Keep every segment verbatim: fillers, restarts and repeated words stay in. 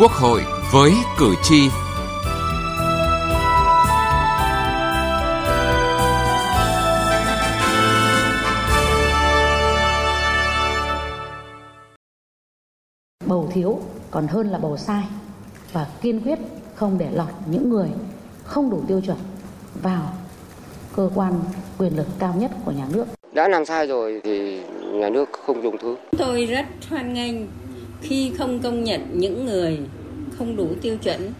Quốc hội với cử tri. Bầu thiếu còn hơn là bầu sai, và kiên quyết không để lọt những người không đủ tiêu chuẩn vào cơ quan quyền lực cao nhất của nhà nước. Đã làm sai rồi thì nhà nước không dung thứ. Tôi rất hoan nghênh khi không công nhận những người không đủ tiêu chuẩn.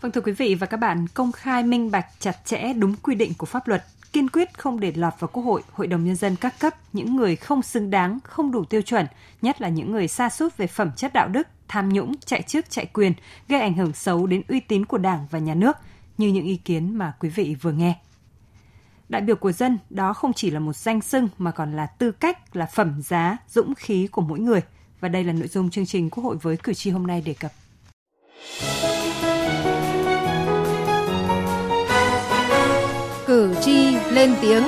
Vâng, thưa quý vị và các bạn, công khai, minh bạch, chặt chẽ, đúng quy định của pháp luật, kiên quyết không để lọt vào Quốc hội, Hội đồng Nhân dân các cấp những người không xứng đáng, không đủ tiêu chuẩn, nhất là những người sa sút về phẩm chất đạo đức, tham nhũng, chạy chức, chạy quyền, gây ảnh hưởng xấu đến uy tín của Đảng và Nhà nước, như những ý kiến mà quý vị vừa nghe. Đại biểu của dân đó không chỉ là một danh xưng mà còn là tư cách, là phẩm giá, dũng khí của mỗi người. Và đây là nội dung chương trình Quốc hội với cử tri hôm nay đề cập. Cử tri lên tiếng.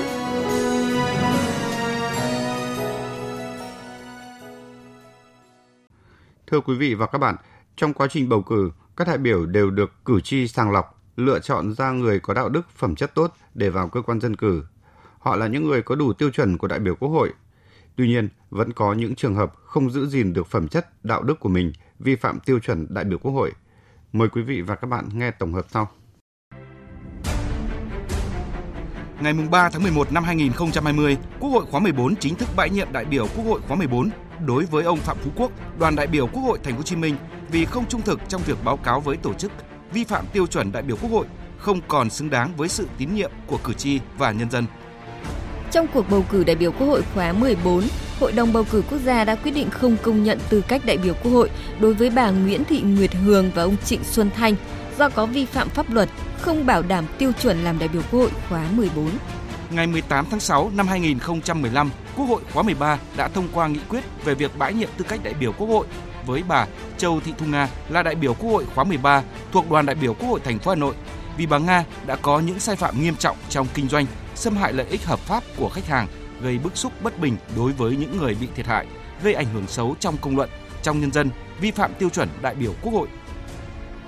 Thưa quý vị và các bạn, trong quá trình bầu cử, các đại biểu đều được cử tri sàng lọc, lựa chọn ra người có đạo đức, phẩm chất tốt để vào cơ quan dân cử. Họ là những người có đủ tiêu chuẩn của đại biểu Quốc hội. Tuy nhiên, vẫn có những trường hợp không giữ gìn được phẩm chất, đạo đức của mình, vi phạm tiêu chuẩn đại biểu Quốc hội. Mời quý vị và các bạn nghe tổng hợp sau. Ngày ba tháng mười một năm hai nghìn không trăm hai mươi, Quốc hội khóa mười bốn chính thức bãi nhiệm đại biểu Quốc hội khóa mười bốn đối với ông Phạm Phú Quốc, đoàn đại biểu Quốc hội Thành phố Hồ Chí Minh vì không trung thực trong việc báo cáo với tổ chức, vi phạm tiêu chuẩn đại biểu Quốc hội, không còn xứng đáng với sự tín nhiệm của cử tri và nhân dân. Trong cuộc bầu cử đại biểu Quốc hội khóa mười bốn, Hội đồng bầu cử quốc gia đã quyết định không công nhận tư cách đại biểu Quốc hội đối với bà Nguyễn Thị Nguyệt Hương và ông Trịnh Xuân Thanh do có vi phạm pháp luật, không bảo đảm tiêu chuẩn làm đại biểu Quốc hội khóa mười bốn. Ngày mười tám tháng sáu năm hai nghìn không trăm mười lăm, Quốc hội khóa mười ba đã thông qua nghị quyết về việc bãi nhiệm tư cách đại biểu Quốc hội với bà Châu Thị Thu Nga là đại biểu Quốc hội khóa mười ba thuộc đoàn đại biểu Quốc hội thành phố Hà Nội vì bà Nga đã có những sai phạm nghiêm trọng trong kinh doanh, xâm hại lợi ích hợp pháp của khách hàng, gây bức xúc bất bình đối với những người bị thiệt hại, gây ảnh hưởng xấu trong công luận, trong nhân dân, vi phạm tiêu chuẩn đại biểu Quốc hội.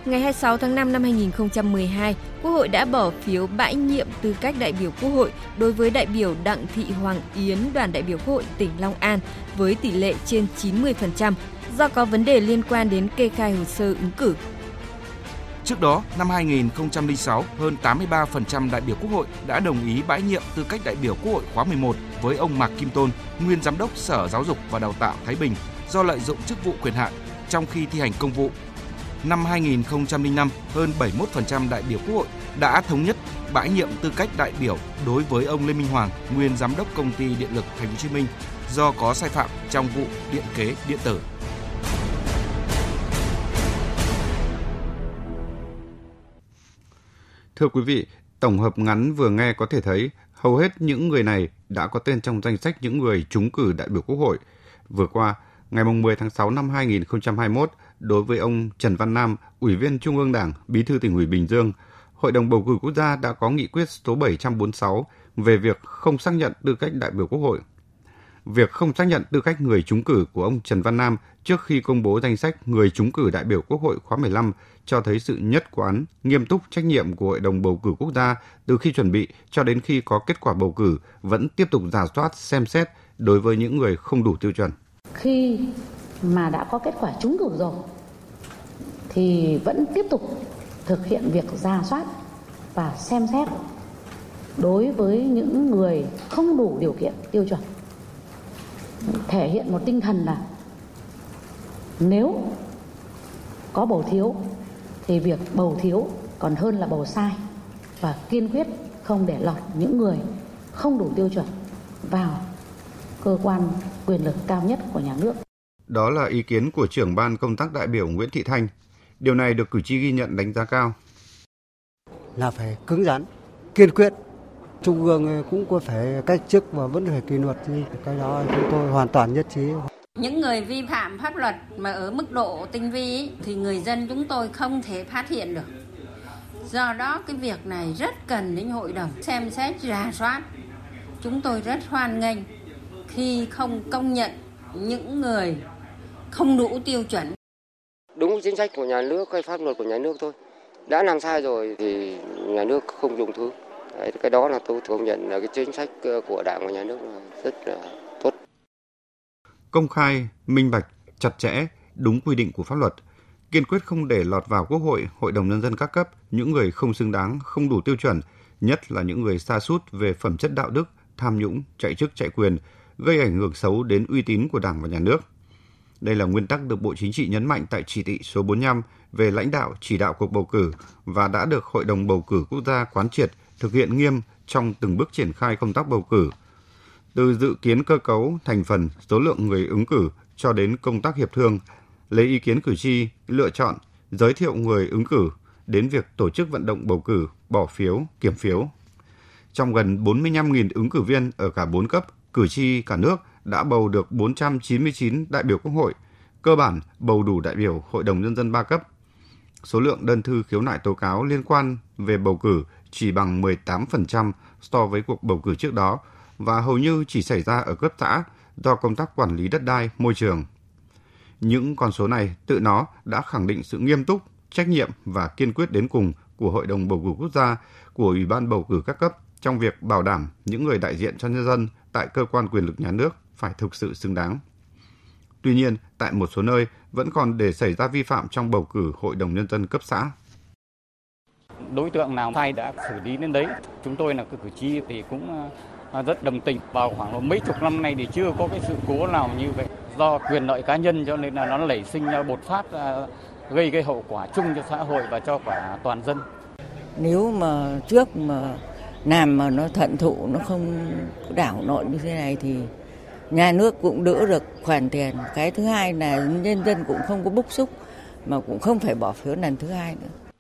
Ngày hai mươi sáu tháng năm năm hai nghìn không trăm mười hai, Quốc hội đã bỏ phiếu bãi nhiệm tư cách đại biểu Quốc hội đối với đại biểu Đặng Thị Hoàng Yến, đoàn đại biểu Quốc hội tỉnh Long An với tỷ lệ trên chín mươi phần trăm do có vấn đề liên quan đến kê khai hồ sơ ứng cử. Trước đó, năm hai nghìn không trăm lẻ sáu, hơn tám mươi ba phần trăm đại biểu Quốc hội đã đồng ý bãi nhiệm tư cách đại biểu Quốc hội khóa mười một với ông Mạc Kim Tôn, nguyên Giám đốc Sở Giáo dục và Đào tạo Thái Bình, do lợi dụng chức vụ quyền hạn trong khi thi hành công vụ. Năm hai nghìn không trăm lẻ năm, hơn bảy mươi mốt phần trăm đại biểu Quốc hội đã thống nhất bãi nhiệm tư cách đại biểu đối với ông Lê Minh Hoàng, nguyên Giám đốc Công ty Điện lực Thành phố Hồ Chí Minh, do có sai phạm trong vụ điện kế điện tử. Thưa quý vị, tổng hợp ngắn vừa nghe có thể thấy hầu hết những người này đã có tên trong danh sách những người trúng cử đại biểu Quốc hội. Vừa qua, ngày mười tháng sáu năm hai nghìn không trăm hai mươi mốt, đối với ông Trần Văn Nam, Ủy viên Trung ương Đảng, Bí thư Tỉnh ủy Bình Dương, Hội đồng bầu cử quốc gia đã có nghị quyết số bảy trăm bốn mươi sáu về việc không xác nhận tư cách đại biểu Quốc hội. Việc không xác nhận tư cách người trúng cử của ông Trần Văn Nam trước khi công bố danh sách người trúng cử đại biểu Quốc hội khóa mười lăm cho thấy sự nhất quán, nghiêm túc, trách nhiệm của Hội đồng bầu cử quốc gia từ khi chuẩn bị cho đến khi có kết quả bầu cử vẫn tiếp tục rà soát, xem xét đối với những người không đủ tiêu chuẩn. Khi mà đã có kết quả trúng cử rồi thì vẫn tiếp tục thực hiện việc rà soát và xem xét đối với những người không đủ điều kiện tiêu chuẩn. Thể hiện một tinh thần là nếu có bầu thiếu thì việc bầu thiếu còn hơn là bầu sai, và kiên quyết không để lọt những người không đủ tiêu chuẩn vào cơ quan quyền lực cao nhất của nhà nước. Đó là ý kiến của trưởng ban công tác đại biểu Nguyễn Thị Thanh. Điều này được cử tri ghi nhận đánh giá cao. Là phải cứng rắn, kiên quyết. Trung ương cũng có phải cách chức và vẫn phải kỷ luật, thì cái đó chúng tôi hoàn toàn nhất trí. Những người vi phạm pháp luật mà ở mức độ tinh vi ấy, thì người dân chúng tôi không thể phát hiện được. Do đó cái việc này rất cần đến hội đồng xem xét rà soát. Chúng tôi rất hoan nghênh khi không công nhận những người không đủ tiêu chuẩn. Đúng chính sách của nhà nước hay pháp luật của nhà nước thôi. Đã làm sai rồi thì nhà nước không dung thứ. Đấy, cái đó là tôi thừa nhận là cái chính sách của Đảng và nhà nước rất là tốt. Công khai, minh bạch, chặt chẽ, đúng quy định của pháp luật. Kiên quyết không để lọt vào Quốc hội, Hội đồng Nhân dân các cấp những người không xứng đáng, không đủ tiêu chuẩn, nhất là những người sa sút về phẩm chất đạo đức, tham nhũng, chạy chức chạy quyền, gây ảnh hưởng xấu đến uy tín của Đảng và nhà nước. Đây là nguyên tắc được Bộ Chính trị nhấn mạnh tại chỉ thị số bốn mươi lăm về lãnh đạo chỉ đạo cuộc bầu cử và đã được Hội đồng Bầu cử Quốc gia quán triệt, thực hiện nghiêm trong từng bước triển khai công tác bầu cử. Từ dự kiến cơ cấu, thành phần, số lượng người ứng cử cho đến công tác hiệp thương, lấy ý kiến cử tri, lựa chọn, giới thiệu người ứng cử, đến việc tổ chức vận động bầu cử, bỏ phiếu, kiểm phiếu. Trong gần bốn mươi lăm nghìn ứng cử viên ở cả bốn cấp, cử tri cả nước đã bầu được bốn trăm chín mươi chín đại biểu Quốc hội, cơ bản bầu đủ đại biểu Hội đồng Nhân dân ba cấp. Số lượng đơn thư khiếu nại tố cáo liên quan về bầu cử chỉ bằng mười tám phần trăm so với cuộc bầu cử trước đó và hầu như chỉ xảy ra ở cấp xã do công tác quản lý đất đai, môi trường. Những con số này tự nó đã khẳng định sự nghiêm túc, trách nhiệm và kiên quyết đến cùng của Hội đồng Bầu cử Quốc gia, của Ủy ban Bầu cử các cấp trong việc bảo đảm những người đại diện cho nhân dân tại cơ quan quyền lực nhà nước phải thực sự xứng đáng. Tuy nhiên, tại một số nơi vẫn còn để xảy ra vi phạm trong bầu cử Hội đồng Nhân dân cấp xã. Đối tượng nào sai đã xử lý đến đấy. Chúng tôi là cử tri thì cũng rất đồng tình. Vào khoảng mấy chục năm nay thì chưa có cái sự cố nào như vậy. Do quyền lợi cá nhân cho nên là nó nảy sinh bột phát gây cái hậu quả chung cho xã hội và cho cả toàn dân. Nếu mà trước mà làm mà nó thận thụ, nó không đảo lộn như thế này thì nhà nước cũng đỡ được khoản tiền. Cái thứ hai là nhân dân cũng không có bức xúc mà cũng không phải bỏ phiếu lần thứ hai nữa.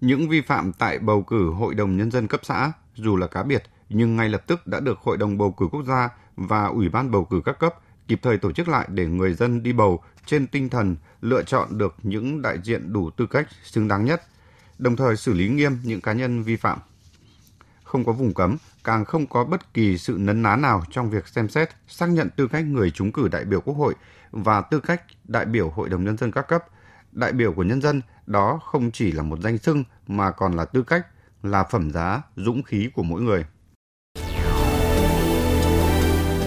Những vi phạm tại bầu cử Hội đồng Nhân dân cấp xã dù là cá biệt nhưng ngay lập tức đã được Hội đồng Bầu cử Quốc gia và Ủy ban Bầu cử các cấp kịp thời tổ chức lại để người dân đi bầu trên tinh thần lựa chọn được những đại diện đủ tư cách xứng đáng nhất, đồng thời xử lý nghiêm những cá nhân vi phạm. Không có vùng cấm, càng không có bất kỳ sự nấn ná nào trong việc xem xét, xác nhận tư cách người trúng cử đại biểu Quốc hội và tư cách đại biểu Hội đồng Nhân dân các cấp. Đại biểu của nhân dân đó không chỉ là một danh xưng mà còn là tư cách, là phẩm giá, dũng khí của mỗi người.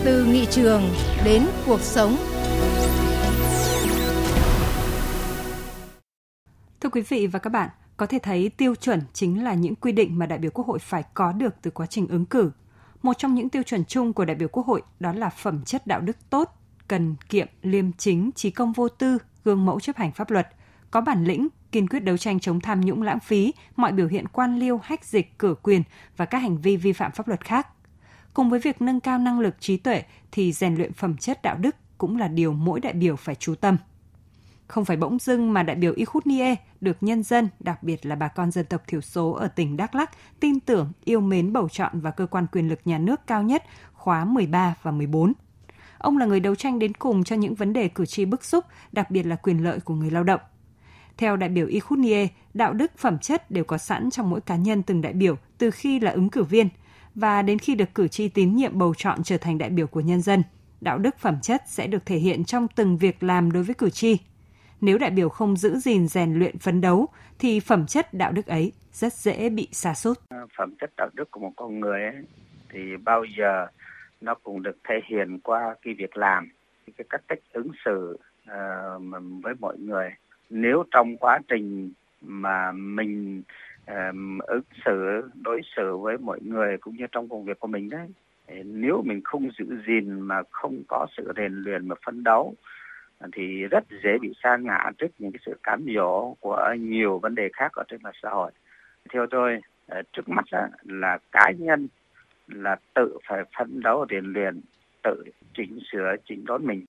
Từ nghị trường đến cuộc sống. Thưa quý vị và các bạn, có thể thấy tiêu chuẩn chính là những quy định mà đại biểu Quốc hội phải có được từ quá trình ứng cử. Một trong những tiêu chuẩn chung của đại biểu Quốc hội đó là phẩm chất đạo đức tốt, cần kiệm, liêm chính, trí công vô tư, gương mẫu chấp hành pháp luật, có bản lĩnh, kiên quyết đấu tranh chống tham nhũng lãng phí, mọi biểu hiện quan liêu, hách dịch, cửa quyền và các hành vi vi phạm pháp luật khác. Cùng với việc nâng cao năng lực trí tuệ thì rèn luyện phẩm chất đạo đức cũng là điều mỗi đại biểu phải chú tâm. Không phải bỗng dưng mà đại biểu Y Khút Niê được nhân dân, đặc biệt là bà con dân tộc thiểu số ở tỉnh Đắk Lắk tin tưởng, yêu mến bầu chọn vào cơ quan quyền lực nhà nước cao nhất khóa mười ba và mười bốn. Ông là người đấu tranh đến cùng cho những vấn đề cử tri bức xúc, đặc biệt là quyền lợi của người lao động. Theo đại biểu Y Khút Niê, đạo đức, phẩm chất đều có sẵn trong mỗi cá nhân từng đại biểu từ khi là ứng cử viên và đến khi được cử tri tín nhiệm bầu chọn trở thành đại biểu của nhân dân. Đạo đức, phẩm chất sẽ được thể hiện trong từng việc làm đối với cử tri. Nếu đại biểu không giữ gìn, rèn luyện, phấn đấu thì phẩm chất đạo đức ấy rất dễ bị sa sút. Phẩm chất đạo đức của một con người ấy, thì bao giờ nó cũng được thể hiện qua cái việc làm, cái cách cách ứng xử uh, với mọi người. Nếu trong quá trình mà mình uh, ứng xử, đối xử với mọi người cũng như trong công việc của mình đấy, nếu mình không giữ gìn mà không có sự rèn luyện mà phấn đấu thì rất dễ bị sa ngã trước những cái sự cám dỗ của nhiều vấn đề khác ở trên mặt xã hội. Theo tôi, trước mắt là cá nhân là tự phải phấn đấu rèn luyện, tự chỉnh sửa, chỉnh đốn mình.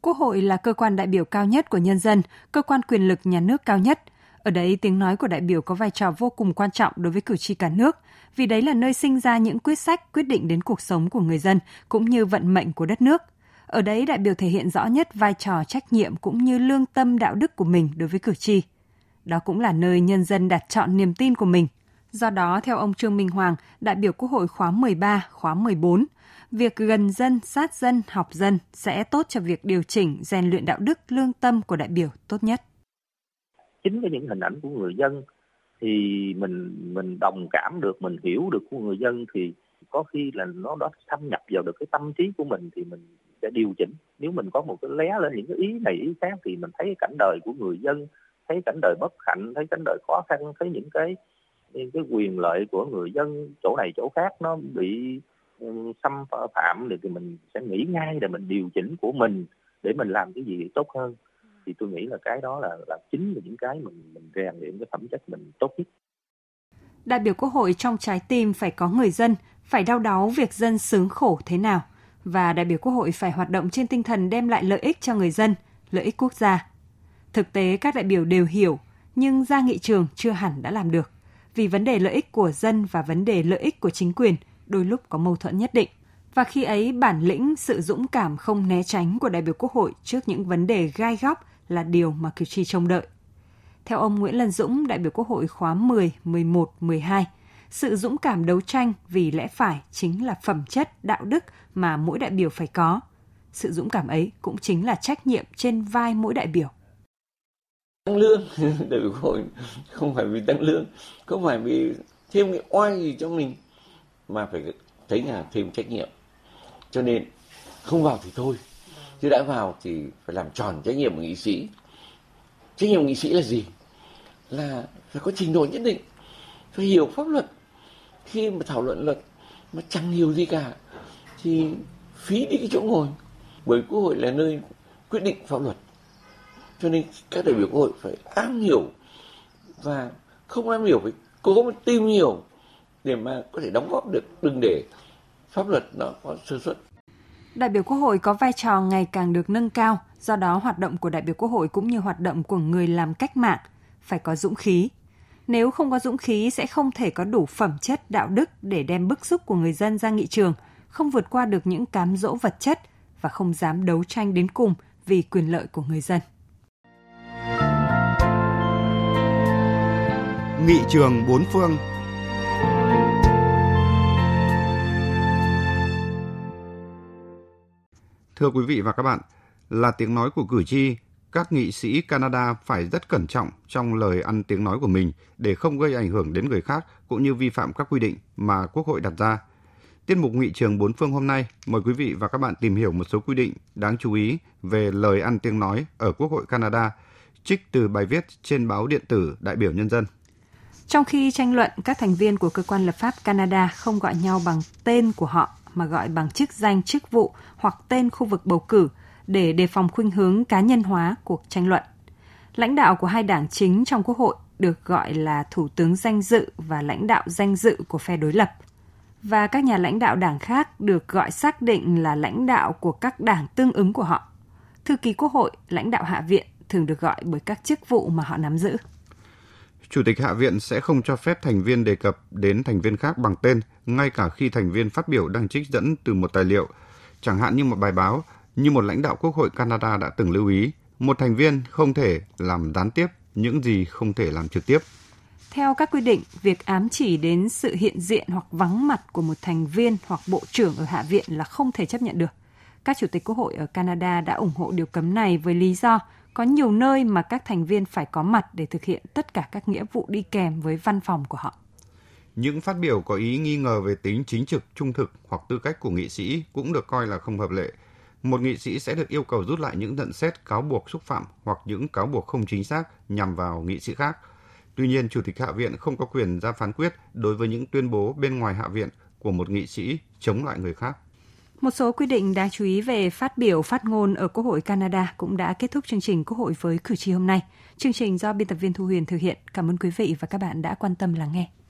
Quốc hội là cơ quan đại biểu cao nhất của nhân dân, cơ quan quyền lực nhà nước cao nhất. Ở đấy tiếng nói của đại biểu có vai trò vô cùng quan trọng đối với cử tri cả nước, vì đấy là nơi sinh ra những quyết sách quyết định đến cuộc sống của người dân cũng như vận mệnh của đất nước. Ở đấy đại biểu thể hiện rõ nhất vai trò, trách nhiệm cũng như lương tâm đạo đức của mình đối với cử tri. Đó cũng là nơi nhân dân đặt trọn niềm tin của mình. Do đó, theo ông Trương Minh Hoàng, đại biểu Quốc hội khóa mười ba, khóa mười bốn, việc gần dân, sát dân, học dân sẽ tốt cho việc điều chỉnh, rèn luyện đạo đức, lương tâm của đại biểu tốt nhất. Chính với những hình ảnh của người dân thì mình mình đồng cảm được, mình hiểu được của người dân thì có khi là nó đã thâm nhập vào được cái tâm trí của mình thì mình sẽ điều chỉnh. Nếu mình có một cái lé lên những cái ý này ý khác thì mình thấy cảnh đời của người dân, thấy cảnh đời bất hạnh, thấy cảnh đời khó khăn, thấy những cái những cái quyền lợi của người dân chỗ này chỗ khác nó bị xâm phạm thì mình sẽ nghĩ ngay để mình điều chỉnh của mình để mình làm cái gì tốt hơn. Thì tôi nghĩ là cái đó là, là chính là những cái mình mình rèn luyện cái phẩm chất mình tốt nhất. Đại biểu Quốc hội trong trái tim phải có người dân, phải đau đáu việc dân sướng khổ thế nào. Và đại biểu Quốc hội phải hoạt động trên tinh thần đem lại lợi ích cho người dân, lợi ích quốc gia. Thực tế các đại biểu đều hiểu, nhưng ra nghị trường chưa hẳn đã làm được. Vì vấn đề lợi ích của dân và vấn đề lợi ích của chính quyền đôi lúc có mâu thuẫn nhất định. Và khi ấy bản lĩnh, sự dũng cảm không né tránh của đại biểu Quốc hội trước những vấn đề gai góc là điều mà cử tri trông đợi. Theo ông Nguyễn Lân Dũng, đại biểu Quốc hội khóa mười, mười một, mười hai, sự dũng cảm đấu tranh vì lẽ phải chính là phẩm chất, đạo đức mà mỗi đại biểu phải có. Sự dũng cảm ấy cũng chính là trách nhiệm trên vai mỗi đại biểu. Tăng lương, đại biểu Quốc hội không phải vì tăng lương, không phải vì thêm cái oai gì cho mình, mà phải thấy là thêm trách nhiệm. Cho nên không vào thì thôi, chứ đã vào thì phải làm tròn trách nhiệm của nghị sĩ. Trách nhiệm nghị sĩ là gì? Là phải có trình độ nhất định, phải hiểu pháp luật. Khi mà thảo luận luật mà chẳng hiểu gì cả thì phí đi cái chỗ ngồi. Bởi Quốc hội là nơi quyết định pháp luật. Cho nên các đại biểu Quốc hội phải am hiểu, và không am hiểu phải cố gắng tìm hiểu để mà có thể đóng góp được, đừng để pháp luật nó có sơ suất. Đại biểu Quốc hội có vai trò ngày càng được nâng cao, do đó hoạt động của đại biểu Quốc hội cũng như hoạt động của người làm cách mạng phải có dũng khí. Nếu không có dũng khí sẽ không thể có đủ phẩm chất đạo đức để đem bức xúc của người dân ra nghị trường, không vượt qua được những cám dỗ vật chất và không dám đấu tranh đến cùng vì quyền lợi của người dân. Nghị trường bốn phương. Thưa quý vị và các bạn, là tiếng nói của cử tri, các nghị sĩ Canada phải rất cẩn trọng trong lời ăn tiếng nói của mình để không gây ảnh hưởng đến người khác cũng như vi phạm các quy định mà Quốc hội đặt ra. Tiết mục Nghị trường bốn phương hôm nay, mời quý vị và các bạn tìm hiểu một số quy định đáng chú ý về lời ăn tiếng nói ở Quốc hội Canada, trích từ bài viết trên báo điện tử Đại biểu Nhân dân. Trong khi tranh luận, các thành viên của cơ quan lập pháp Canada không gọi nhau bằng tên của họ mà gọi bằng chức danh, chức vụ hoặc tên khu vực bầu cử để đề phòng khuynh hướng cá nhân hóa cuộc tranh luận. Lãnh đạo của hai đảng chính trong Quốc hội được gọi là thủ tướng danh dự và lãnh đạo danh dự của phe đối lập. Và các nhà lãnh đạo đảng khác được gọi xác định là lãnh đạo của các đảng tương ứng của họ. Thư ký Quốc hội, lãnh đạo Hạ viện thường được gọi bởi các chức vụ mà họ nắm giữ. Chủ tịch Hạ viện sẽ không cho phép thành viên đề cập đến thành viên khác bằng tên, ngay cả khi thành viên phát biểu đang trích dẫn từ một tài liệu. Chẳng hạn như một bài báo, như một lãnh đạo Quốc hội Canada đã từng lưu ý, một thành viên không thể làm gián tiếp những gì không thể làm trực tiếp. Theo các quy định, việc ám chỉ đến sự hiện diện hoặc vắng mặt của một thành viên hoặc bộ trưởng ở Hạ viện là không thể chấp nhận được. Các chủ tịch Quốc hội ở Canada đã ủng hộ điều cấm này với lý do có nhiều nơi mà các thành viên phải có mặt để thực hiện tất cả các nghĩa vụ đi kèm với văn phòng của họ. Những phát biểu có ý nghi ngờ về tính chính trực, trung thực hoặc tư cách của nghị sĩ cũng được coi là không hợp lệ. Một nghị sĩ sẽ được yêu cầu rút lại những nhận xét, cáo buộc xúc phạm hoặc những cáo buộc không chính xác nhằm vào nghị sĩ khác. Tuy nhiên, Chủ tịch Hạ viện không có quyền ra phán quyết đối với những tuyên bố bên ngoài Hạ viện của một nghị sĩ chống lại người khác. Một số quy định đáng chú ý về phát biểu, phát ngôn ở Quốc hội Canada cũng đã kết thúc chương trình Quốc hội với cử tri hôm nay. Chương trình do biên tập viên Thu Huyền thực hiện. Cảm ơn quý vị và các bạn đã quan tâm lắng nghe.